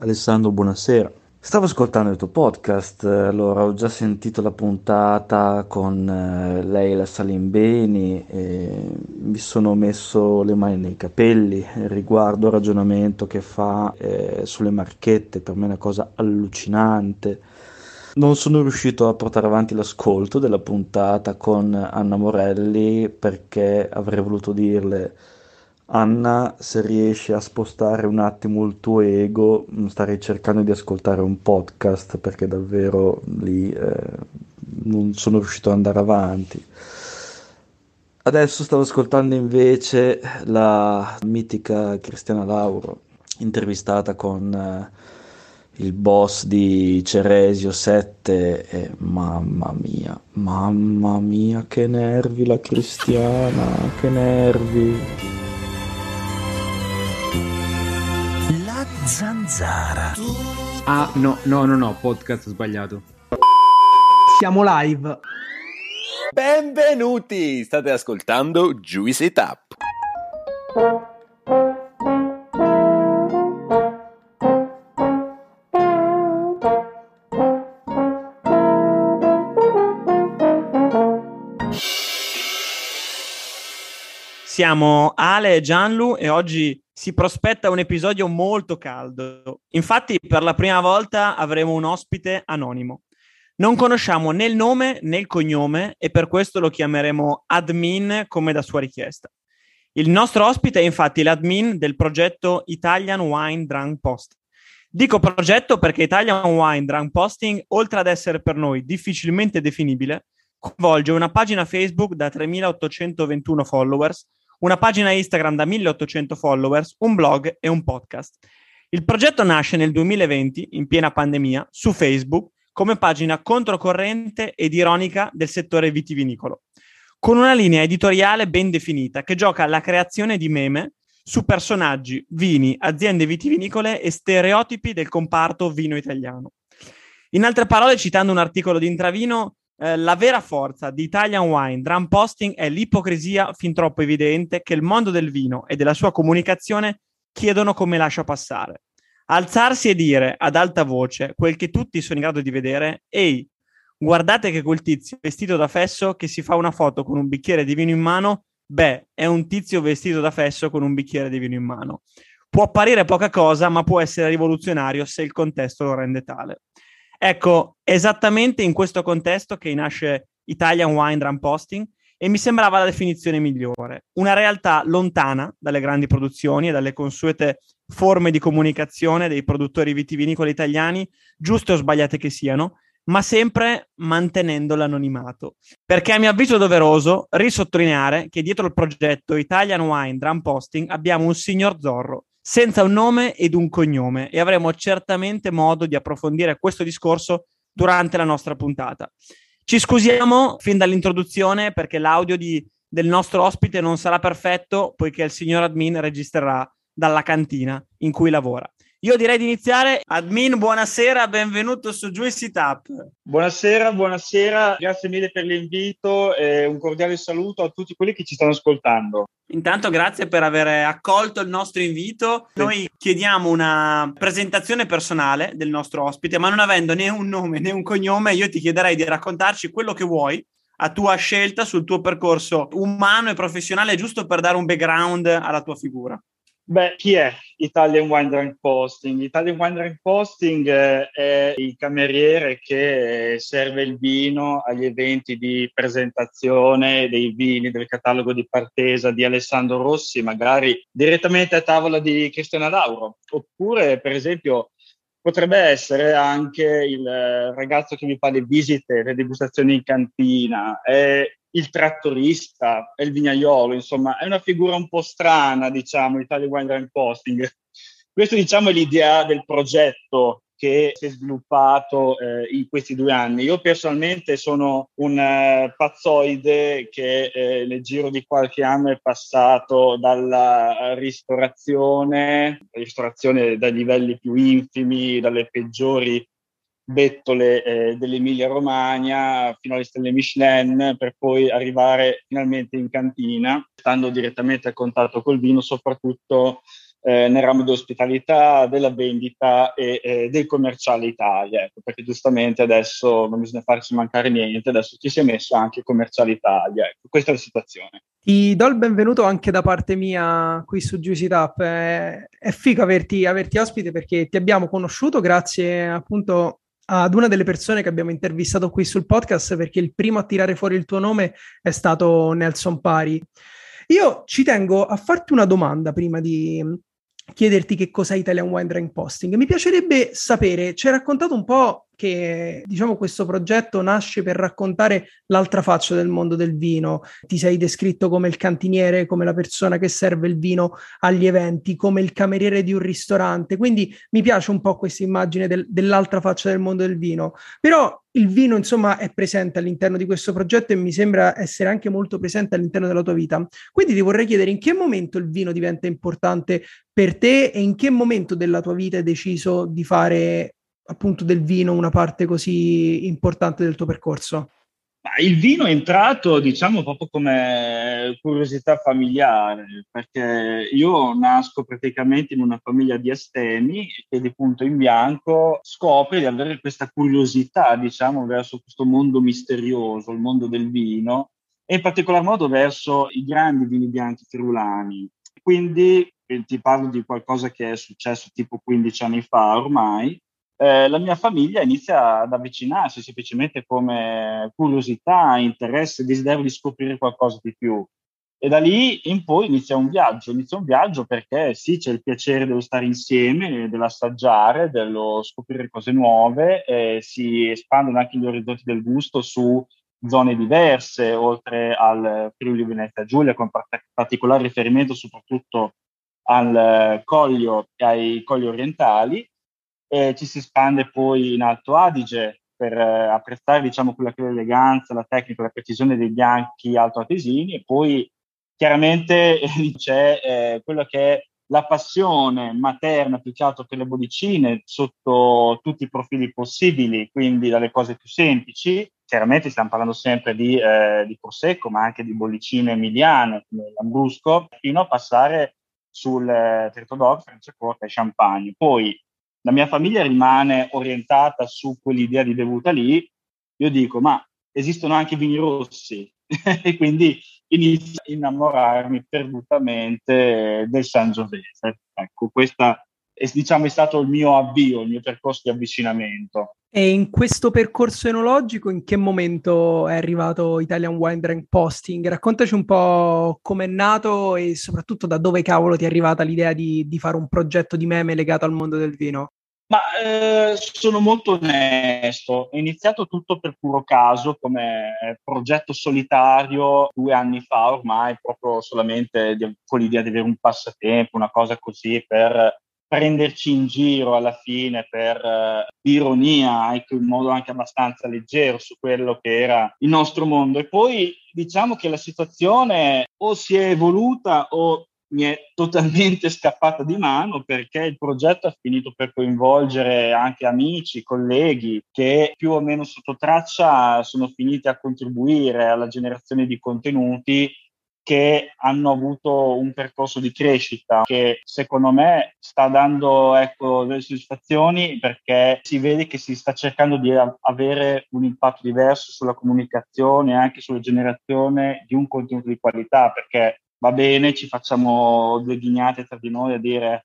Alessandro, buonasera. Stavo ascoltando il tuo podcast, allora ho già sentito la puntata con Leila Salimbeni e mi sono messo le mani nei capelli riguardo al ragionamento che fa sulle marchette. Per me è una cosa allucinante. Non sono riuscito a portare avanti l'ascolto della puntata con Anna Morelli perché avrei voluto dirle: Anna, se riesci a spostare un attimo il tuo ego, starei cercando di ascoltare un podcast, perché davvero lì non sono riuscito ad andare avanti. Adesso stavo ascoltando invece la mitica Cristiana Lauro, intervistata con il boss di Ceresio 7, e mamma mia, che nervi la Cristiana, che nervi! Zanzara. Ah, no, podcast sbagliato. Siamo live. Benvenuti, state ascoltando Juice It Up. Siamo Ale e Gianlu e oggi si prospetta un episodio molto caldo. Infatti, per la prima volta avremo un ospite anonimo. Non conosciamo né il nome né il cognome e per questo lo chiameremo admin come da sua richiesta. Il nostro ospite è infatti l'admin del progetto Italian Wine Drunk Posting. Dico progetto perché Italian Wine Drunk Posting, oltre ad essere per noi difficilmente definibile, coinvolge una pagina Facebook da 3.821 followers, una pagina Instagram da 1.800 followers, un blog e un podcast. Il progetto nasce nel 2020, in piena pandemia, su Facebook, come pagina controcorrente ed ironica del settore vitivinicolo, con una linea editoriale ben definita che gioca alla creazione di meme su personaggi, vini, aziende vitivinicole e stereotipi del comparto vino italiano. In altre parole, citando un articolo di Intravino, la vera forza di Italian Wine Drunk Posting è l'ipocrisia fin troppo evidente che il mondo del vino e della sua comunicazione chiedono come lascia passare. Alzarsi e dire ad alta voce quel che tutti sono in grado di vedere: ehi, guardate che quel tizio vestito da fesso che si fa una foto con un bicchiere di vino in mano, beh, è un tizio vestito da fesso con un bicchiere di vino in mano. Può apparire poca cosa, ma può essere rivoluzionario se il contesto lo rende tale. Ecco, esattamente in questo contesto che nasce Italian Wine Drunk Posting e mi sembrava la definizione migliore. Una realtà lontana dalle grandi produzioni e dalle consuete forme di comunicazione dei produttori vitivinicoli italiani, giuste o sbagliate che siano, ma sempre mantenendo l'anonimato. Perché a mio avviso è doveroso risottolineare che dietro il progetto Italian Wine Drunk Posting abbiamo un signor Zorro, senza un nome ed un cognome, e avremo certamente modo di approfondire questo discorso durante la nostra puntata. Ci scusiamo fin dall'introduzione perché l'audio del nostro ospite non sarà perfetto, poiché il signor admin registrerà dalla cantina in cui lavora. Io direi di iniziare. Admin, buonasera, benvenuto su Juice It Up. Buonasera, grazie mille per l'invito e un cordiale saluto a tutti quelli che ci stanno ascoltando. Intanto grazie per aver accolto il nostro invito. Noi chiediamo una presentazione personale del nostro ospite, ma non avendo né un nome né un cognome, io ti chiederei di raccontarci quello che vuoi, a tua scelta, sul tuo percorso umano e professionale, giusto per dare un background alla tua figura. Beh, chi è Italian Wine Drunk Posting? Italian Wine Drunk Posting è il cameriere che serve il vino agli eventi di presentazione dei vini del catalogo di Partesa di Alessandro Rossi, magari direttamente a tavola di Cristiana Lauro. Oppure, per esempio, potrebbe essere anche il ragazzo che mi fa le visite, le degustazioni in cantina, il trattorista, il vignaiolo, insomma, è una figura un po' strana, diciamo, Italian Wine Drunk Posting. Questo, diciamo, è l'idea del progetto che si è sviluppato in questi 2 anni. Io personalmente sono un pazzoide che nel giro di qualche anno è passato dalla ristorazione dai livelli più infimi, dalle peggiori bettole dell'Emilia-Romagna fino alle stelle Michelin, per poi arrivare finalmente in cantina, stando direttamente a contatto col vino, soprattutto nel ramo dell'ospitalità, della vendita e del commerciale Italia, ecco, perché giustamente adesso non bisogna farsi mancare niente, adesso ci si è messo anche il commerciale Italia, ecco, questa è la situazione. Ti do il benvenuto anche da parte mia qui su Juice It Up, è figo averti ospite perché ti abbiamo conosciuto grazie appunto ad una delle persone che abbiamo intervistato qui sul podcast, perché il primo a tirare fuori il tuo nome è stato Nelson Pari. Io ci tengo a farti una domanda prima di chiederti che cos'è Italian Wine Drunk Posting. Mi piacerebbe sapere, ci hai raccontato un po' che diciamo questo progetto nasce per raccontare l'altra faccia del mondo del vino. Ti sei descritto come il cantiniere, come la persona che serve il vino agli eventi, come il cameriere di un ristorante, quindi mi piace un po' questa immagine dell'altra faccia del mondo del vino. Però il vino insomma è presente all'interno di questo progetto e mi sembra essere anche molto presente all'interno della tua vita, quindi ti vorrei chiedere in che momento il vino diventa importante per te e in che momento della tua vita hai deciso di fare appunto del vino una parte così importante del tuo percorso? Il vino è entrato, diciamo, proprio come curiosità familiare, perché io nasco praticamente in una famiglia di astemi e di punto in bianco scopre di avere questa curiosità, diciamo, verso questo mondo misterioso, il mondo del vino, e in particolar modo verso i grandi vini bianchi friulani. Quindi ti parlo di qualcosa che è successo tipo 15 anni fa ormai. La mia famiglia inizia ad avvicinarsi semplicemente come curiosità, interesse, desiderio di scoprire qualcosa di più. E da lì in poi inizia un viaggio perché sì, c'è il piacere dello stare insieme, dell'assaggiare, dello scoprire cose nuove, si espandono anche gli orizzonti del gusto su zone diverse, oltre al Friuli Venezia Giulia, con particolare riferimento soprattutto al Collio e ai Colli Orientali. Ci si espande poi in Alto Adige per apprezzare, diciamo, quella che è l'eleganza, la tecnica, la precisione dei bianchi altoatesini, e poi chiaramente c'è quella che è la passione materna più che altro per le bollicine sotto tutti i profili possibili, quindi dalle cose più semplici, chiaramente stiamo parlando sempre di prosecco, ma anche di bollicine emiliane come l'ambrusco, fino a passare sul Tretto d'Oro, Franciacorta e Champagne. Poi la mia famiglia rimane orientata su quell'idea di bevuta lì. Io dico, ma esistono anche vini rossi, e quindi inizio a innamorarmi perdutamente del Sangiovese. Ecco, questa è stato il mio avvio, il mio percorso di avvicinamento. E in questo percorso enologico, in che momento è arrivato Italian Wine Drunk Posting? Raccontaci un po' com'è nato e soprattutto da dove cavolo ti è arrivata l'idea di fare un progetto di meme legato al mondo del vino? Ma sono molto onesto, è iniziato tutto per puro caso come progetto solitario 2 anni fa ormai, proprio solamente con l'idea di avere un passatempo, una cosa così per prenderci in giro alla fine, per ironia, in modo anche abbastanza leggero su quello che era il nostro mondo. E poi diciamo che la situazione o si è evoluta o mi è totalmente scappata di mano, perché il progetto ha finito per coinvolgere anche amici, colleghi che più o meno sotto traccia sono finiti a contribuire alla generazione di contenuti che hanno avuto un percorso di crescita che secondo me sta dando, ecco, delle soddisfazioni, perché si vede che si sta cercando di avere un impatto diverso sulla comunicazione e anche sulla generazione di un contenuto di qualità, perché va bene, ci facciamo due ghignate tra di noi a dire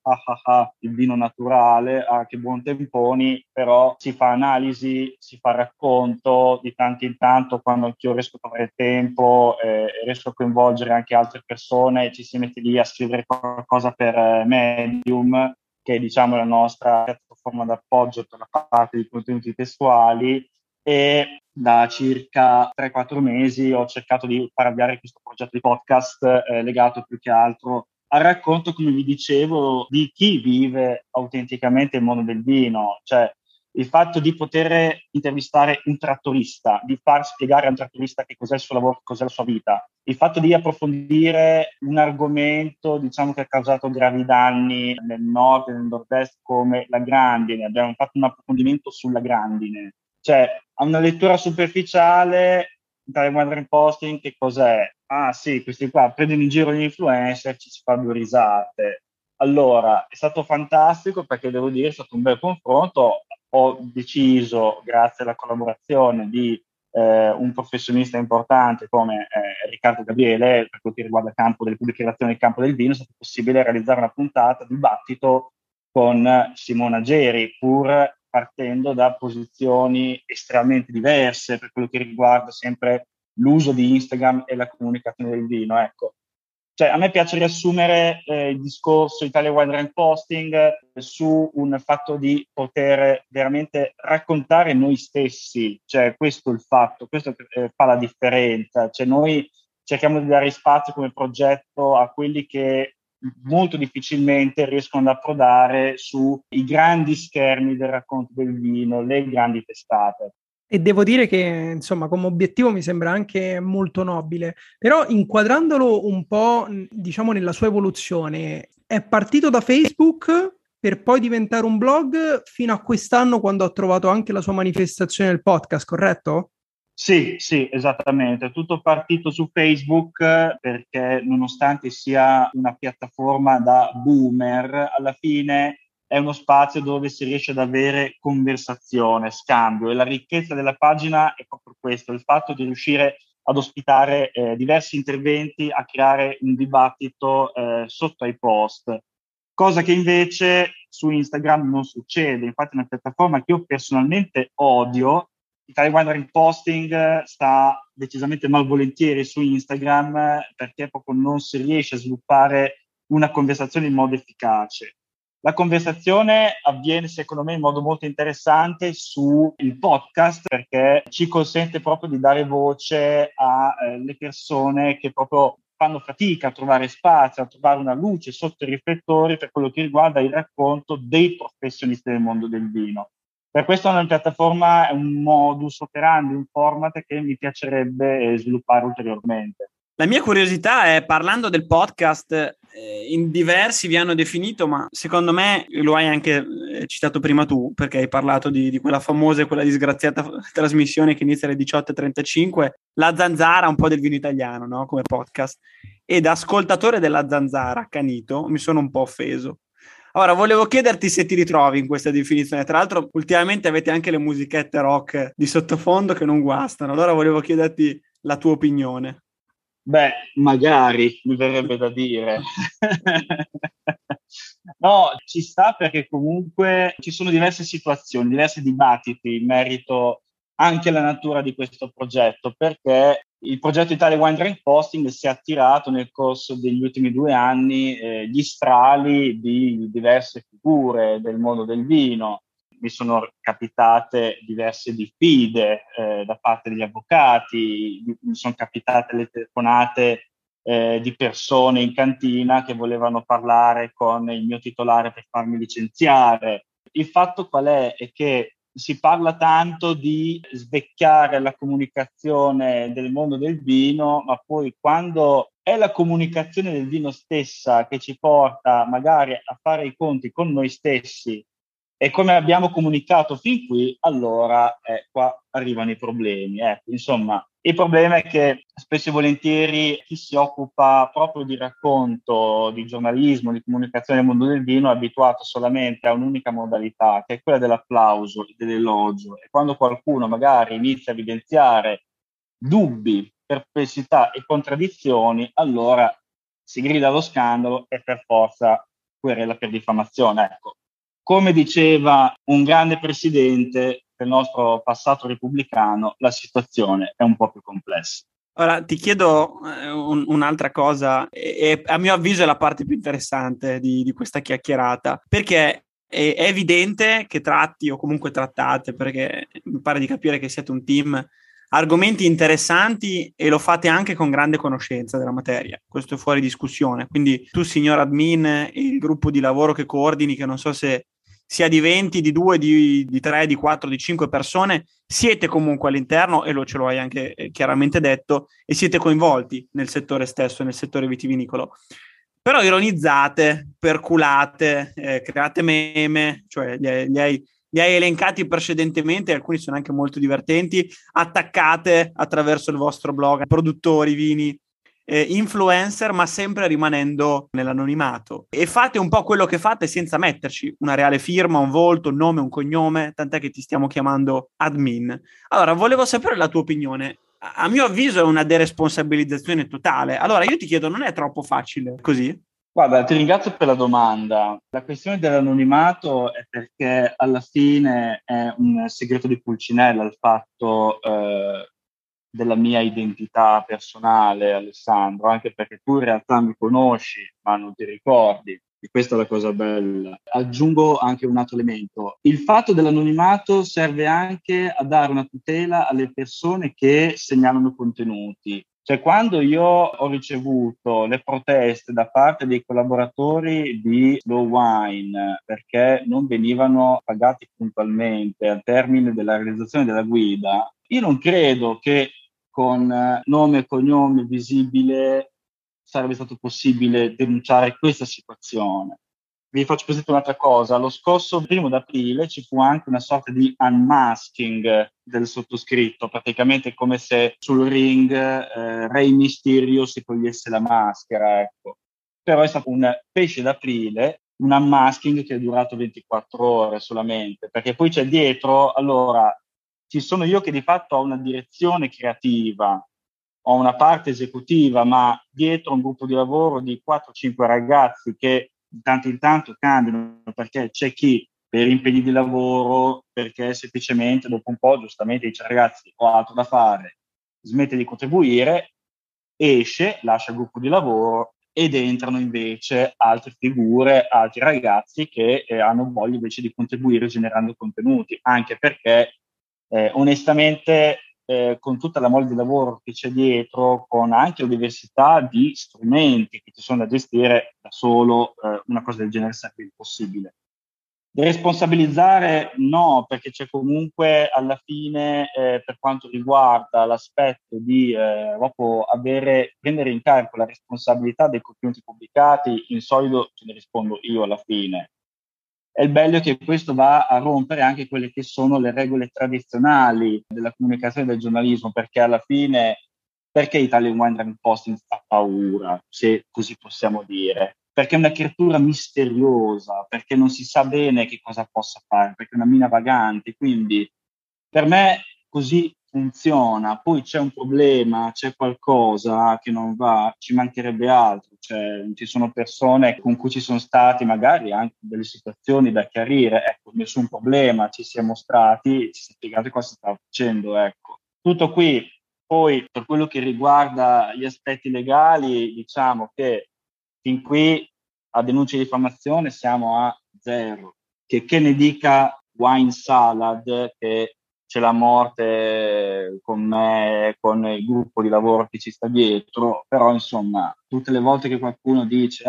il vino naturale, che buon temponi, però si fa analisi, si fa racconto di tanto in tanto, quando anch'io riesco a trovare tempo, riesco a coinvolgere anche altre persone, ci si mette lì a scrivere qualcosa per Medium, che è, diciamo, la nostra piattaforma d'appoggio per la parte di contenuti testuali, e da circa 3-4 mesi ho cercato di far avviare questo progetto di podcast legato più che altro al racconto, come vi dicevo, di chi vive autenticamente il mondo del vino, cioè il fatto di poter intervistare un trattorista, di far spiegare a un trattorista che cos'è il suo lavoro, cos'è la sua vita, il fatto di approfondire un argomento, diciamo, che ha causato gravi danni nel nord e nel nord-est come la grandine. Abbiamo fatto un approfondimento sulla grandine. Cioè, a una lettura superficiale, Italian Wine Drunk Posting, che cos'è? Ah sì, questi qua prendono in giro gli influencer, ci si fa due risate. Allora, è stato fantastico perché devo dire è stato un bel confronto. Ho deciso, grazie alla collaborazione di un professionista importante come Riccardo Gabriele, per quanto riguarda il campo delle pubbliche relazioni e il campo del vino, è stato possibile realizzare una puntata di dibattito con Simone Ageri, pur partendo da posizioni estremamente diverse per quello che riguarda sempre l'uso di Instagram e la comunicazione del vino. Ecco. Cioè, a me piace riassumere il discorso Italian Wine Drunk Posting su un fatto di poter veramente raccontare noi stessi, cioè questo è il fatto, questo fa la differenza, cioè noi cerchiamo di dare spazio come progetto a quelli che molto difficilmente riescono ad approdare sui grandi schermi del racconto del vino, le grandi testate. E devo dire che, insomma, come obiettivo mi sembra anche molto nobile, però inquadrandolo un po', diciamo, nella sua evoluzione, è partito da Facebook per poi diventare un blog fino a quest'anno, quando ha trovato anche la sua manifestazione del podcast, corretto? Sì, esattamente. Tutto partito su Facebook perché, nonostante sia una piattaforma da boomer, alla fine è uno spazio dove si riesce ad avere conversazione, scambio, e la ricchezza della pagina è proprio questo, il fatto di riuscire ad ospitare diversi interventi, a creare un dibattito sotto ai post, cosa che invece su Instagram non succede. Infatti è una piattaforma che io personalmente odio. Italian Wine Drunk Posting sta decisamente malvolentieri su Instagram perché proprio non si riesce a sviluppare una conversazione in modo efficace. La conversazione avviene, secondo me, in modo molto interessante sul podcast, perché ci consente proprio di dare voce alle persone che proprio fanno fatica a trovare spazio, a trovare una luce sotto i riflettori per quello che riguarda il racconto dei professionisti del mondo del vino. Per questo una piattaforma è un modus operandi, un format che mi piacerebbe sviluppare ulteriormente. La mia curiosità è, parlando del podcast, in diversi vi hanno definito, ma secondo me lo hai anche citato prima tu, perché hai parlato di quella famosa e quella disgraziata trasmissione che inizia alle 18.35, La Zanzara, un po' del vino italiano, no? Come podcast. E da ascoltatore della Zanzara, accanito, mi sono un po' offeso. Allora, volevo chiederti se ti ritrovi in questa definizione. Tra l'altro, ultimamente avete anche le musichette rock di sottofondo che non guastano. Allora volevo chiederti la tua opinione. Beh, magari, mi verrebbe da dire. No, ci sta, perché comunque ci sono diverse situazioni, diversi dibattiti in merito anche alla natura di questo progetto, perché il progetto Italian Wine Drunk Posting si è attirato nel corso degli ultimi 2 anni gli strali di diverse figure del mondo del vino. Mi sono capitate diverse diffide da parte degli avvocati, mi sono capitate le telefonate di persone in cantina che volevano parlare con il mio titolare per farmi licenziare. Il fatto qual è? È che si parla tanto di svecchiare la comunicazione del mondo del vino, ma poi quando è la comunicazione del vino stessa che ci porta magari a fare i conti con noi stessi e come abbiamo comunicato fin qui, allora qua arrivano i problemi. Insomma, il problema è che spesso e volentieri chi si occupa proprio di racconto, di giornalismo, di comunicazione del mondo del vino è abituato solamente a un'unica modalità, che è quella dell'applauso e dell'elogio. E quando qualcuno magari inizia a evidenziare dubbi, perplessità e contraddizioni, allora si grida allo scandalo e per forza querela per diffamazione. Ecco. Come diceva un grande presidente del nostro passato repubblicano, la situazione è un po' più complessa. Ora ti chiedo un'altra cosa, e a mio avviso è la parte più interessante di questa chiacchierata, perché è evidente che tratti, o comunque trattate, perché mi pare di capire che siete un team, argomenti interessanti, e lo fate anche con grande conoscenza della materia, questo è fuori discussione. Quindi tu, signor admin, e il gruppo di lavoro che coordini, che non so se sia di 20, di 2, di 3, di 4, di 5 persone, siete comunque all'interno, e ce lo hai anche chiaramente detto, e siete coinvolti nel settore stesso, nel settore vitivinicolo. Però ironizzate, perculate, create meme, cioè li hai elencati precedentemente, alcuni sono anche molto divertenti, attaccate attraverso il vostro blog produttori, vini influencer, ma sempre rimanendo nell'anonimato, e fate un po' quello che fate senza metterci una reale firma, un volto, un nome, un cognome, tant'è che ti stiamo chiamando admin. Allora, volevo sapere la tua opinione. A mio avviso è una deresponsabilizzazione totale. Allora io ti chiedo, non è troppo facile così? Guarda, ti ringrazio per la domanda. La questione dell'anonimato è perché alla fine è un segreto di Pulcinella il fatto della mia identità personale, Alessandro, anche perché tu in realtà mi conosci, ma non ti ricordi, e questa è la cosa bella. Aggiungo anche un altro elemento. Il fatto dell'anonimato serve anche a dare una tutela alle persone che segnalano contenuti. Cioè, quando io ho ricevuto le proteste da parte dei collaboratori di Slow Wine perché non venivano pagati puntualmente al termine della realizzazione della guida, io non credo che con nome e cognome visibile sarebbe stato possibile denunciare questa situazione. Vi faccio presente un'altra cosa. Lo scorso 1° aprile ci fu anche una sorta di unmasking del sottoscritto, praticamente come se sul ring Rey Mysterio si togliesse la maschera, ecco. Però è stato un pesce d'aprile, un unmasking che è durato 24 ore solamente, perché poi c'è dietro, allora, ci sono io che di fatto ho una direzione creativa, ho una parte esecutiva, ma dietro un gruppo di lavoro di 4-5 ragazzi che di tanto in tanto cambiano, perché c'è chi per impegni di lavoro, perché semplicemente dopo un po' giustamente dice ragazzi ho altro da fare, smette di contribuire, esce, lascia il gruppo di lavoro ed entrano invece altre figure, altri ragazzi che hanno voglia invece di contribuire generando contenuti, anche perché onestamente con tutta la mole di lavoro che c'è dietro, con anche la diversità di strumenti che ci sono da gestire, da solo una cosa del genere sarebbe impossibile. Responsabilizzare no, perché c'è comunque alla fine per quanto riguarda l'aspetto di proprio prendere in carico la responsabilità dei contenuti pubblicati, in solito ce ne rispondo io alla fine. E il bello è che questo va a rompere anche quelle che sono le regole tradizionali della comunicazione e del giornalismo, perché alla fine, perché Italian Wine Drunk Posting fa paura, se così possiamo dire? Perché è una creatura misteriosa, perché non si sa bene che cosa possa fare, perché è una mina vagante, quindi per me così funziona. Poi c'è un problema, c'è qualcosa che non va, ci mancherebbe altro, cioè ci sono persone con cui ci sono stati magari anche delle situazioni da chiarire, ecco, nessun problema, ci siamo mostrati, ci si è spiegato cosa si stava facendo, ecco. Tutto qui. Poi per quello che riguarda gli aspetti legali, diciamo che fin qui a denuncia di diffamazione siamo a 0, che ne dica Wine Salad che c'è la morte con me, con il gruppo di lavoro che ci sta dietro, però insomma tutte le volte che qualcuno dice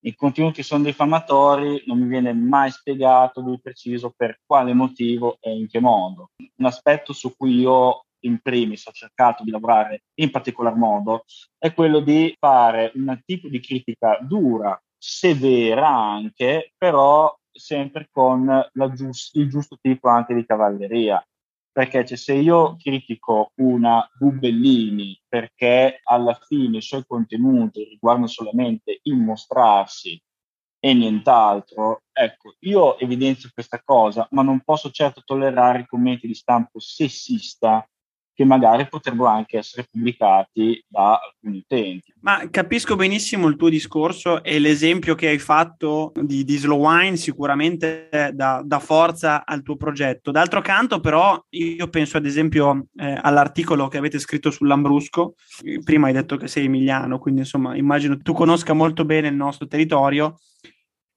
i contenuti sono diffamatori non mi viene mai spiegato di preciso per quale motivo e in che modo. Un aspetto su cui io in primis ho cercato di lavorare in particolar modo è quello di fare un tipo di critica dura, severa anche, però sempre con il giusto tipo anche di cavalleria, perché se io critico una Bubellini perché alla fine i suoi contenuti riguardano solamente il mostrarsi e nient'altro, ecco, io evidenzio questa cosa, ma non posso certo tollerare commenti di stampo sessista che magari potrebbero anche essere pubblicati da alcuni utenti. Ma capisco benissimo il tuo discorso e l'esempio che hai fatto di Slow Wine sicuramente dà forza al tuo progetto. D'altro canto però io penso ad esempio all'articolo che avete scritto sull'Ambrusco. Prima hai detto che sei emiliano, quindi insomma immagino tu conosca molto bene il nostro territorio.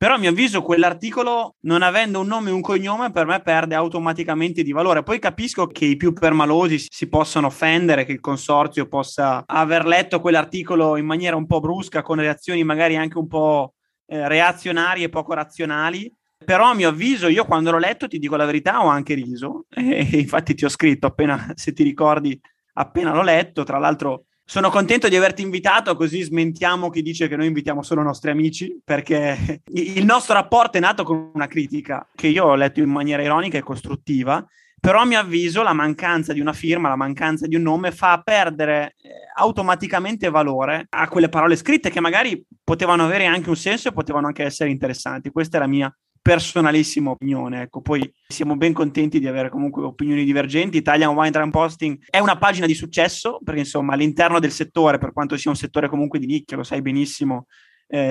Però a mio avviso quell'articolo, non avendo un nome e un cognome, per me perde automaticamente di valore. Poi capisco che i più permalosi si possano offendere, che il consorzio possa aver letto quell'articolo in maniera un po' brusca, con reazioni magari anche un po' reazionarie e poco razionali. Però a mio avviso io quando l'ho letto, ti dico la verità, ho anche riso. E infatti ti ho scritto appena, se ti ricordi, appena l'ho letto, tra l'altro... Sono contento di averti invitato, così smentiamo chi dice che noi invitiamo solo nostri amici, perché il nostro rapporto è nato con una critica che io ho letto in maniera ironica e costruttiva, Però a mio avviso la mancanza di una firma, la mancanza di un nome fa perdere automaticamente valore a quelle parole scritte che magari potevano avere anche un senso e potevano anche essere interessanti. Questa è la mia personalissima opinione, ecco. Poi siamo ben contenti di avere comunque opinioni divergenti. Italian Wine Drunk Posting è una pagina di successo perché insomma all'interno del settore, per quanto sia un settore comunque di nicchia, lo sai benissimo,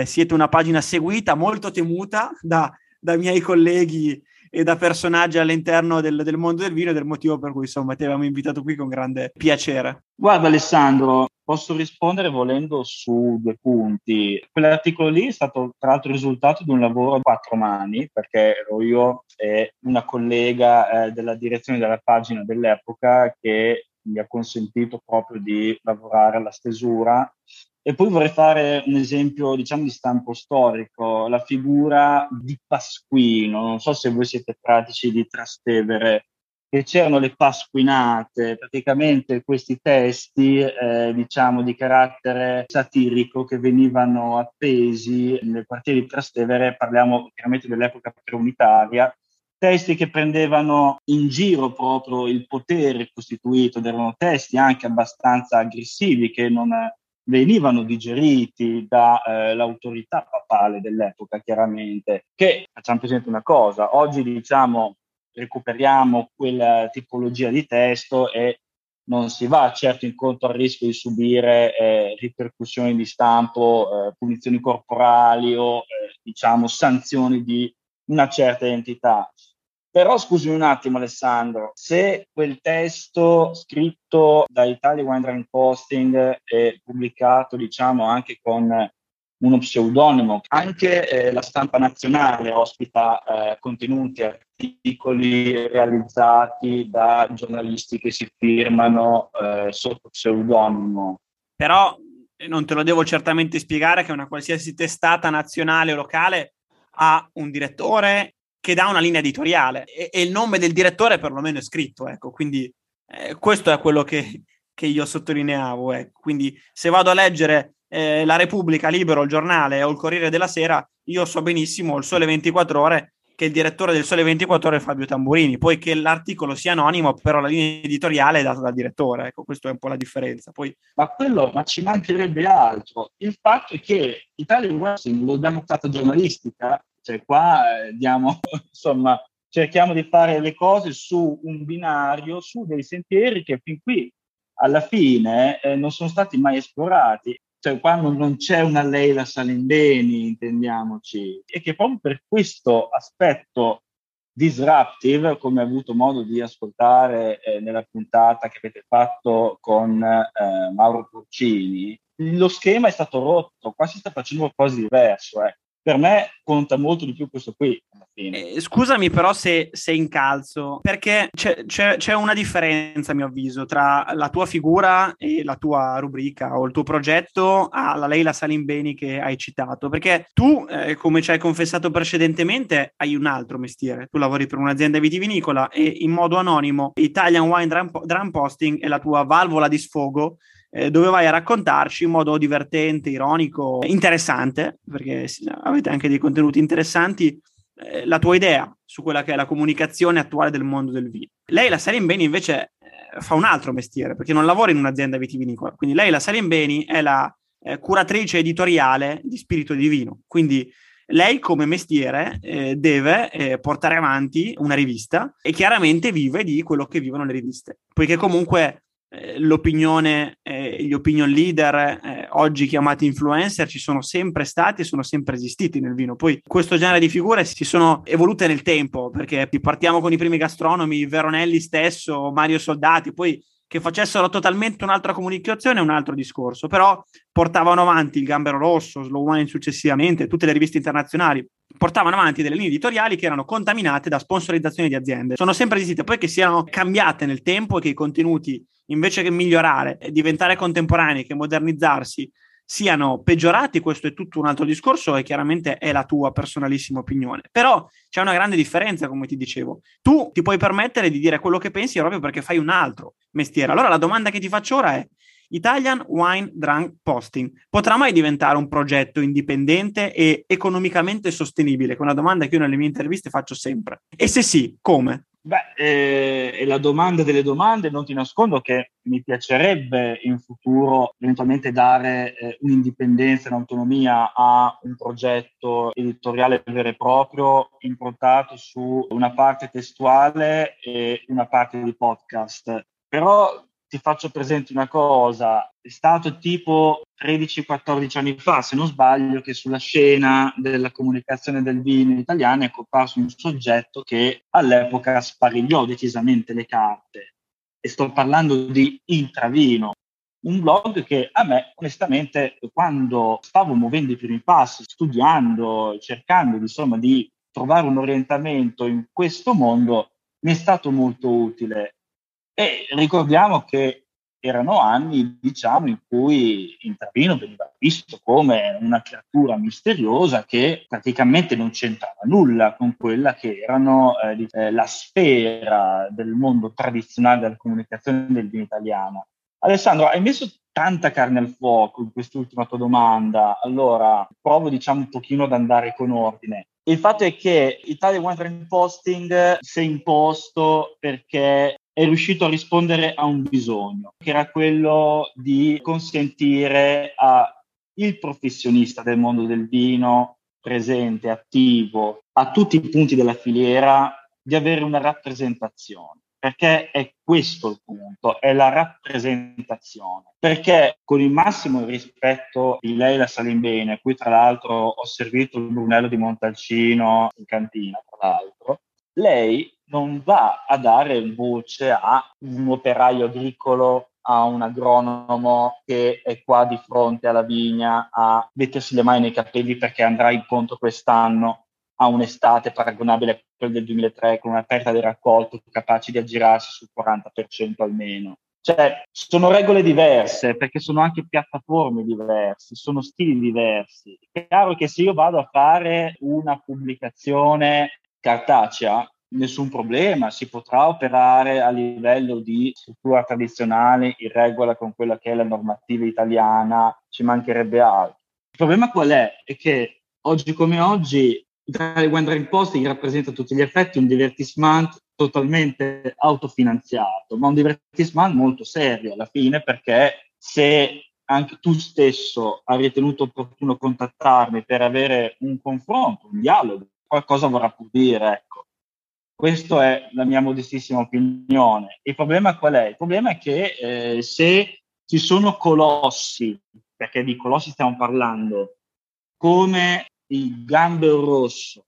siete una pagina seguita, molto temuta da miei colleghi e da personaggi all'interno del mondo del vino, ed è il motivo per cui insomma ti avevamo invitato qui con grande piacere. Guarda Alessandro, posso rispondere volendo su due punti. Quell'articolo lì è stato tra l'altro il risultato di un lavoro a quattro mani, perché ero io e una collega della direzione della pagina dell'epoca che mi ha consentito proprio di lavorare alla stesura. E poi vorrei fare un esempio, diciamo, di stampo storico, la figura di Pasquino. Non so se voi siete pratici di Trastevere, che c'erano le pasquinate, praticamente questi testi, diciamo, di carattere satirico che venivano appesi nel quartiere di Trastevere, parliamo chiaramente dell'epoca preunitaria, testi che prendevano in giro proprio il potere costituito, ed erano testi anche abbastanza aggressivi che non venivano digeriti dall'autorità papale dell'epoca, chiaramente. Che facciamo presente una cosa: oggi diciamo recuperiamo quella tipologia di testo e non si va certo incontro al rischio di subire ripercussioni di stampo, punizioni corporali o diciamo sanzioni di una certa entità. Però scusami un attimo Alessandro, se quel testo scritto da Italian Wine Drunk Posting e pubblicato diciamo anche con uno pseudonimo, anche la stampa nazionale ospita contenuti, articoli realizzati da giornalisti che si firmano sotto pseudonimo. Però non te lo devo certamente spiegare che una qualsiasi testata nazionale o locale ha un direttore che dà una linea editoriale e il nome del direttore perlomeno è scritto, ecco, quindi questo è quello che io sottolineavo, ecco. Quindi se vado a leggere La Repubblica, Libero, il giornale o il Corriere della Sera, io so benissimo il Sole 24 Ore, che il direttore del Sole 24 Ore è Fabio Tamburini, poi che l'articolo sia anonimo, però la linea editoriale è data dal direttore, ecco, questo è un po' la differenza. Poi... Ma ci mancherebbe altro. Il fatto è che Italian Wine lo diamo fatta giornalistica, cioè qua diamo, insomma, cerchiamo di fare le cose su un binario, su dei sentieri che fin qui, alla fine, non sono stati mai esplorati. Cioè qua non c'è una Leila Salimbeni, intendiamoci, e che proprio per questo aspetto disruptive, come ho avuto modo di ascoltare nella puntata che avete fatto con Mauro Porcini, lo schema è stato rotto, qua si sta facendo qualcosa di diverso. Per me conta molto di più questo qui, alla fine. Scusami però se incalzo, perché c'è una differenza, a mio avviso, tra la tua figura e la tua rubrica o il tuo progetto alla Leila Salimbeni che hai citato, perché tu, come ci hai confessato precedentemente, hai un altro mestiere. Tu lavori per un'azienda vitivinicola e in modo anonimo Italian Wine Drunk Posting è la tua valvola di sfogo, dove vai a raccontarci in modo divertente, ironico, interessante, perché avete anche dei contenuti interessanti, la tua idea su quella che è la comunicazione attuale del mondo del vino. Leila Salimbeni invece fa un altro mestiere, perché non lavora in un'azienda vitivinicola, quindi Leila Salimbeni è la curatrice editoriale di Spirito Divino, quindi lei come mestiere deve portare avanti una rivista e chiaramente vive di quello che vivono le riviste, poiché comunque l'opinione, gli opinion leader, oggi chiamati influencer, ci sono sempre stati e sono sempre esistiti nel vino. Poi questo genere di figure si sono evolute nel tempo, perché partiamo con i primi gastronomi, Veronelli stesso, Mario Soldati, poi che facessero totalmente un'altra comunicazione è un altro discorso, però portavano avanti il Gambero Rosso, Slow Wine successivamente, tutte le riviste internazionali, portavano avanti delle linee editoriali che erano contaminate da sponsorizzazioni di aziende. Sono sempre esistite, poi che siano cambiate nel tempo e che i contenuti, invece che migliorare e diventare contemporanei, che modernizzarsi, siano peggiorati, questo è tutto un altro discorso e chiaramente è la tua personalissima opinione. Però c'è una grande differenza, come ti dicevo. Tu ti puoi permettere di dire quello che pensi proprio perché fai un altro mestiere. Allora la domanda che ti faccio ora è: Italian Wine Drunk Posting potrà mai diventare un progetto indipendente e economicamente sostenibile? Che è una domanda che io nelle mie interviste faccio sempre. E se sì, come? Beh, è la domanda delle domande. Non ti nascondo che mi piacerebbe in futuro eventualmente dare un'indipendenza e un'autonomia a un progetto editoriale vero e proprio, improntato su una parte testuale e una parte di podcast. Però ti faccio presente una cosa, è stato tipo 13-14 anni fa, se non sbaglio, che sulla scena della comunicazione del vino italiana è comparso un soggetto che all'epoca sparigliò decisamente le carte. E sto parlando di Intravino, un blog che a me, onestamente, quando stavo muovendo i primi passi, studiando, cercando insomma di trovare un orientamento in questo mondo, mi è stato molto utile. E ricordiamo che erano anni, diciamo, in cui Intravino veniva visto come una creatura misteriosa che praticamente non c'entrava nulla con quella che erano la sfera del mondo tradizionale della comunicazione del vino italiano. Alessandro, hai messo tanta carne al fuoco in quest'ultima tua domanda, allora provo diciamo un pochino ad andare con ordine. Il fatto è che Italian Wine Drunk Posting si è imposto perché è riuscito a rispondere a un bisogno, che era quello di consentire al professionista del mondo del vino, presente, attivo, a tutti i punti della filiera, di avere una rappresentazione. Perché è questo il punto, è la rappresentazione. Perché con il massimo rispetto di Leila Salimbeni, a cui tra l'altro ho servito il Brunello di Montalcino in cantina, tra l'altro, lei non va a dare voce a un operaio agricolo, a un agronomo che è qua di fronte alla vigna a mettersi le mani nei capelli perché andrà incontro quest'anno a un'estate paragonabile a quella del 2003 con una perdita del raccolto capace di aggirarsi sul 40% almeno. Cioè, sono regole diverse perché sono anche piattaforme diverse, sono stili diversi. È chiaro che se io vado a fare una pubblicazione cartacea, nessun problema, si potrà operare a livello di struttura tradizionale in regola con quella che è la normativa italiana, ci mancherebbe altro. Il problema qual è? È che oggi come oggi Italian Wine Drunk Posting rappresenta a tutti gli effetti un divertissement totalmente autofinanziato, ma un divertissement molto serio alla fine, perché se anche tu stesso hai ritenuto opportuno contattarmi per avere un confronto, un dialogo, qualcosa vorrà pur dire, ecco. Questa è la mia modestissima opinione. Il problema qual è? Il problema è che se ci sono colossi, perché di colossi stiamo parlando, come il Gambero Rosso,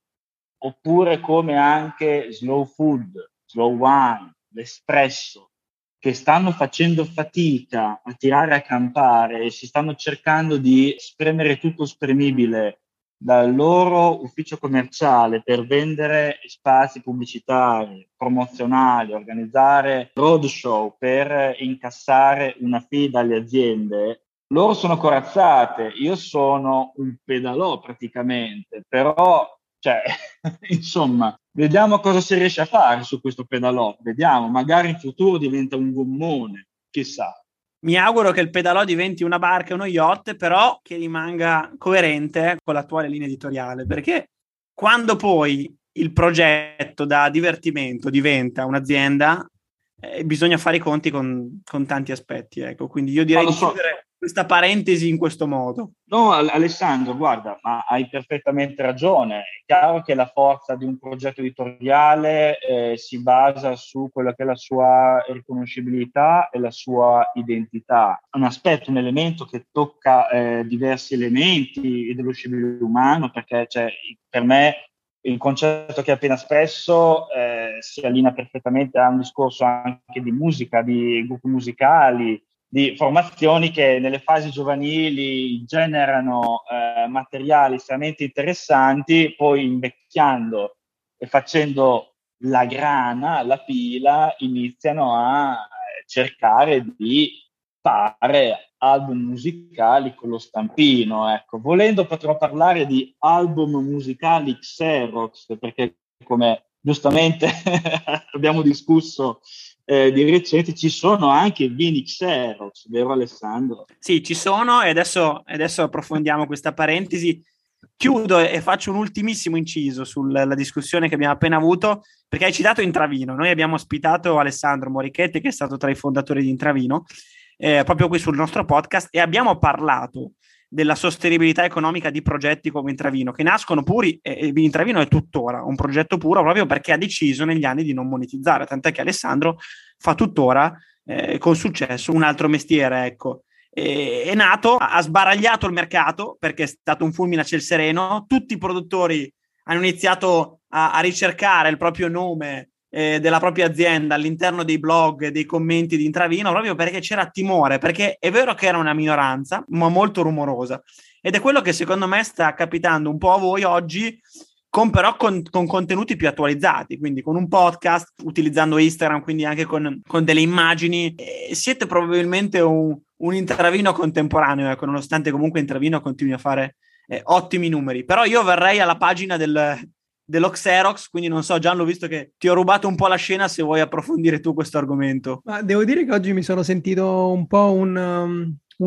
oppure come anche Slow Food, Slow Wine, L'Espresso, che stanno facendo fatica a tirare a campare e si stanno cercando di spremere tutto spremibile dal loro ufficio commerciale per vendere spazi pubblicitari, promozionali, organizzare roadshow per incassare una fee alle aziende, loro sono corazzate, io sono un pedalò praticamente, però cioè, insomma, vediamo cosa si riesce a fare su questo pedalò, vediamo, magari in futuro diventa un gommone, chissà. Mi auguro che il pedalò diventi una barca, uno yacht, però che rimanga coerente con l'attuale linea editoriale, perché quando poi il progetto da divertimento diventa un'azienda, bisogna fare i conti con tanti aspetti, ecco. Quindi io direi di chiudere questa parentesi in questo modo. No, Alessandro, guarda, ma hai perfettamente ragione. È chiaro che la forza di un progetto editoriale si basa su quella che è la sua riconoscibilità e la sua identità. Un aspetto, un elemento che tocca diversi elementi dello scibile umano, perché cioè, per me il concetto che hai appena espresso si allinea perfettamente a un discorso anche di musica, di gruppi musicali, di formazioni che nelle fasi giovanili generano materiali estremamente interessanti, poi invecchiando e facendo la grana, la pila, iniziano a cercare di fare album musicali con lo stampino. Ecco. Volendo potrò parlare di album musicali Xerox, perché come giustamente abbiamo discusso di recente ci sono anche vini Xerox, vero Alessandro? Sì, ci sono e adesso approfondiamo questa parentesi Chiudo e faccio un ultimissimo inciso sulla discussione che abbiamo appena avuto, perché hai citato Intravino. Noi abbiamo ospitato Alessandro Morichetti, che è stato tra i fondatori di Intravino, proprio qui sul nostro podcast, e abbiamo parlato della sostenibilità economica di progetti come Intravino, che nascono puri, e Intravino è tuttora un progetto puro proprio perché ha deciso negli anni di non monetizzare, tant'è che Alessandro fa tuttora con successo un altro mestiere, ecco. È nato, ha sbaragliato il mercato perché è stato un fulmine a ciel sereno, tutti i produttori hanno iniziato a ricercare il proprio nome della propria azienda all'interno dei blog, dei commenti di Intravino, proprio perché c'era timore, perché è vero che era una minoranza ma molto rumorosa, ed è quello che secondo me sta capitando un po' a voi oggi, con contenuti più attualizzati, quindi con un podcast, utilizzando Instagram, quindi anche con delle immagini. Siete probabilmente un Intravino contemporaneo, ecco, nonostante comunque Intravino continui a fare ottimi numeri. Però io verrei alla pagina dello Xerox, quindi non so, Gian, l'ho visto che ti ho rubato un po' la scena, se vuoi approfondire tu questo argomento. Ma devo dire che oggi mi sono sentito un po' un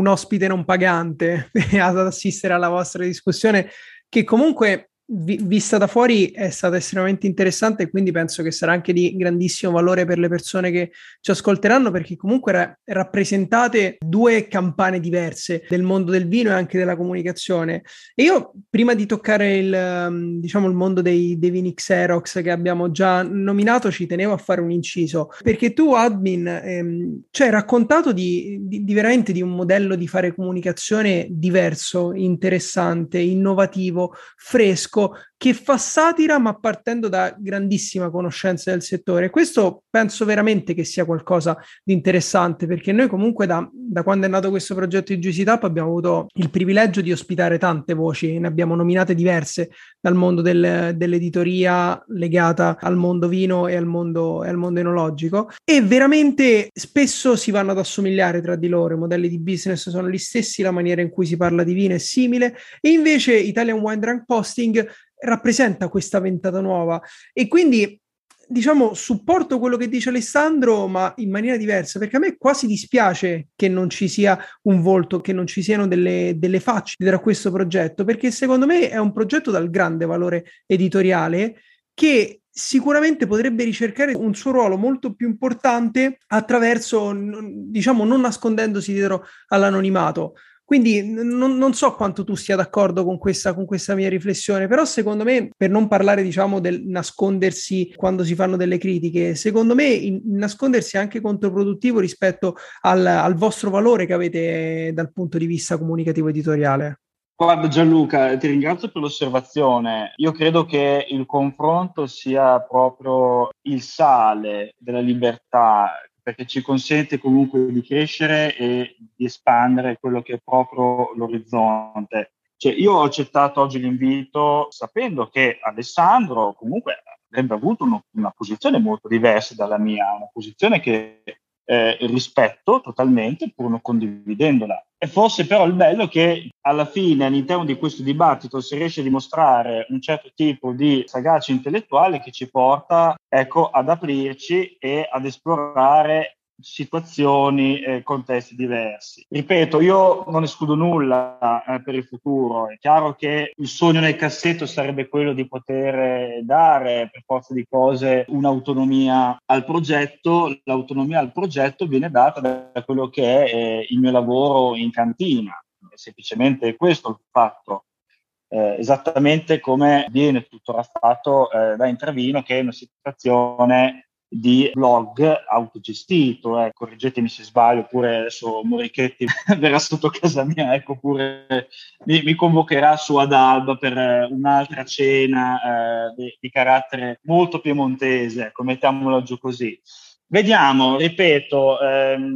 ospite non pagante ad assistere alla vostra discussione, che comunque vista da fuori è stata estremamente interessante, e quindi penso che sarà anche di grandissimo valore per le persone che ci ascolteranno, perché comunque rappresentate due campane diverse del mondo del vino e anche della comunicazione. E io, prima di toccare il mondo dei vini Xerox che abbiamo già nominato, ci tenevo a fare un inciso, perché tu, Admin, hai raccontato di veramente di un modello di fare comunicazione diverso, interessante, innovativo, fresco, che fa satira ma partendo da grandissima conoscenza del settore. Questo penso veramente che sia qualcosa di interessante, perché noi comunque da quando è nato questo progetto di Juice It Up abbiamo avuto il privilegio di ospitare tante voci, ne abbiamo nominate diverse dal mondo dell'editoria legata al mondo vino e al mondo enologico, e veramente spesso si vanno ad assomigliare tra di loro, i modelli di business sono gli stessi, la maniera in cui si parla di vino è simile, e invece Italian Wine Drunk Posting rappresenta questa ventata nuova, e quindi supporto quello che dice Alessandro ma in maniera diversa, perché a me quasi dispiace che non ci sia un volto, che non ci siano delle facce tra questo progetto, perché secondo me è un progetto dal grande valore editoriale che sicuramente potrebbe ricercare un suo ruolo molto più importante attraverso, non nascondendosi dietro all'anonimato. Quindi non so quanto tu sia d'accordo con questa mia riflessione, però secondo me, per non parlare del nascondersi quando si fanno delle critiche, secondo me il nascondersi è anche controproduttivo rispetto al vostro valore che avete dal punto di vista comunicativo editoriale. Guarda Gianluca, ti ringrazio per l'osservazione. Io credo che il confronto sia proprio il sale della libertà, perché ci consente comunque di crescere e di espandere quello che è proprio l'orizzonte. Cioè, io ho accettato oggi l'invito sapendo che Alessandro comunque avrebbe avuto una posizione molto diversa dalla mia, una posizione che rispetto totalmente pur non condividendola. E forse però il bello è che alla fine all'interno di questo dibattito si riesce a dimostrare un certo tipo di sagacia intellettuale che ci porta, ecco, ad aprirci e ad esplorare situazioni e contesti diversi. Ripeto, io non escludo nulla per il futuro. È chiaro che il sogno nel cassetto sarebbe quello di poter dare per forza di cose un'autonomia al progetto. L'autonomia al progetto viene data da quello che è il mio lavoro in cantina. È semplicemente questo il fatto. Esattamente come viene tuttora fatto da Intravino, che è una situazione di blog autogestito, correggetemi se sbaglio, oppure adesso Morichetti verrà sotto casa mia, ecco, oppure mi convocherà su ad Alba per un'altra cena di carattere molto piemontese, ecco, mettiamola giù così. Vediamo, ripeto,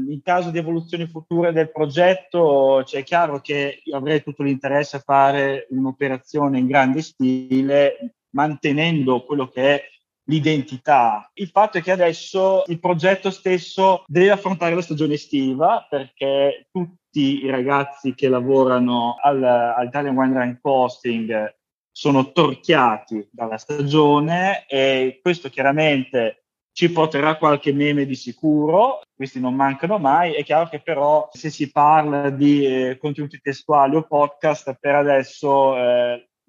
in caso di evoluzioni future del progetto, è chiaro che io avrei tutto l'interesse a fare un'operazione in grande stile, mantenendo quello che è l'identità. Il fatto è che adesso il progetto stesso deve affrontare la stagione estiva, perché tutti i ragazzi che lavorano al Italian Wine Drunk Posting sono torchiati dalla stagione, e questo chiaramente ci porterà qualche meme di sicuro, questi non mancano mai. È chiaro che però se si parla di contenuti testuali o podcast, per adesso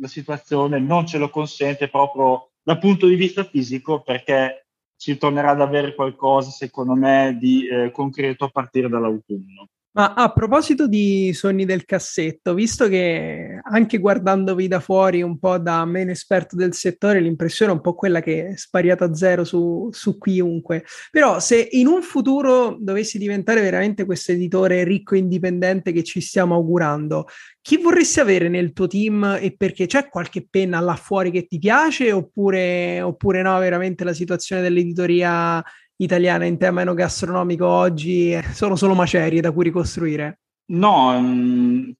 la situazione non ce lo consente proprio dal punto di vista fisico, perché si tornerà ad avere qualcosa, secondo me, di concreto a partire dall'autunno. Ma a proposito di sogni del cassetto, visto che anche guardandovi da fuori un po' da meno esperto del settore, l'impressione è un po' quella che è spariata a zero su chiunque, però se in un futuro dovessi diventare veramente questo editore ricco e indipendente che ci stiamo augurando, chi vorresti avere nel tuo team e perché? C'è qualche penna là fuori che ti piace oppure no, veramente la situazione dell'editoria italiana in tema enogastronomico oggi sono solo macerie da cui ricostruire? No,